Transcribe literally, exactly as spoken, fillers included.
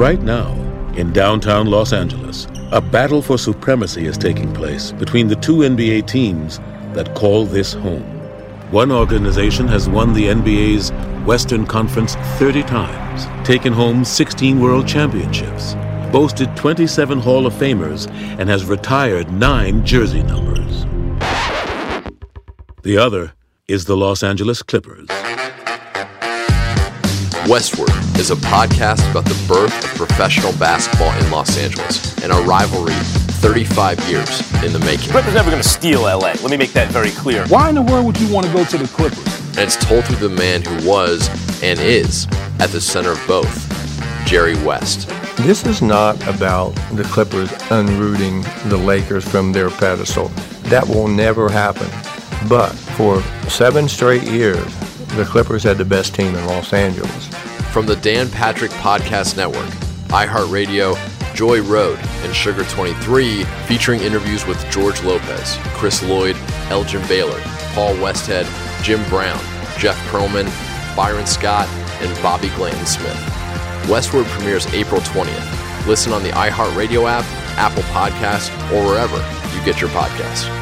Right now, in downtown Los Angeles, a battle for supremacy is taking place between the two N B A teams that call this home. One organization has won the N B A's Western Conference thirty times, taken home sixteen World Championships, boasted twenty-seven Hall of Famers, and has retired nine jersey numbers. The other is the Los Angeles Clippers. Westward is a podcast about the birth of professional basketball in Los Angeles and a rivalry thirty-five years in the making. Clippers never going to steal L A. Let me make that very clear. Why in the world would you want to go to the Clippers? And it's told through the man who was and is at the center of both, Jerry West. This is not about the Clippers unrooting the Lakers from their pedestal. That will never happen. But for seven straight years, the Clippers had the best team in Los Angeles. From the Dan Patrick Podcast Network, iHeartRadio, Joy Road, and Sugar twenty-three, featuring interviews with George Lopez, Chris Lloyd, Elgin Baylor, Paul Westhead, Jim Brown, Jeff Pearlman, Byron Scott, and Bobby Glanton-Smith. Westward premieres April twentieth. Listen on the iHeartRadio app, Apple Podcasts, or wherever you get your podcasts.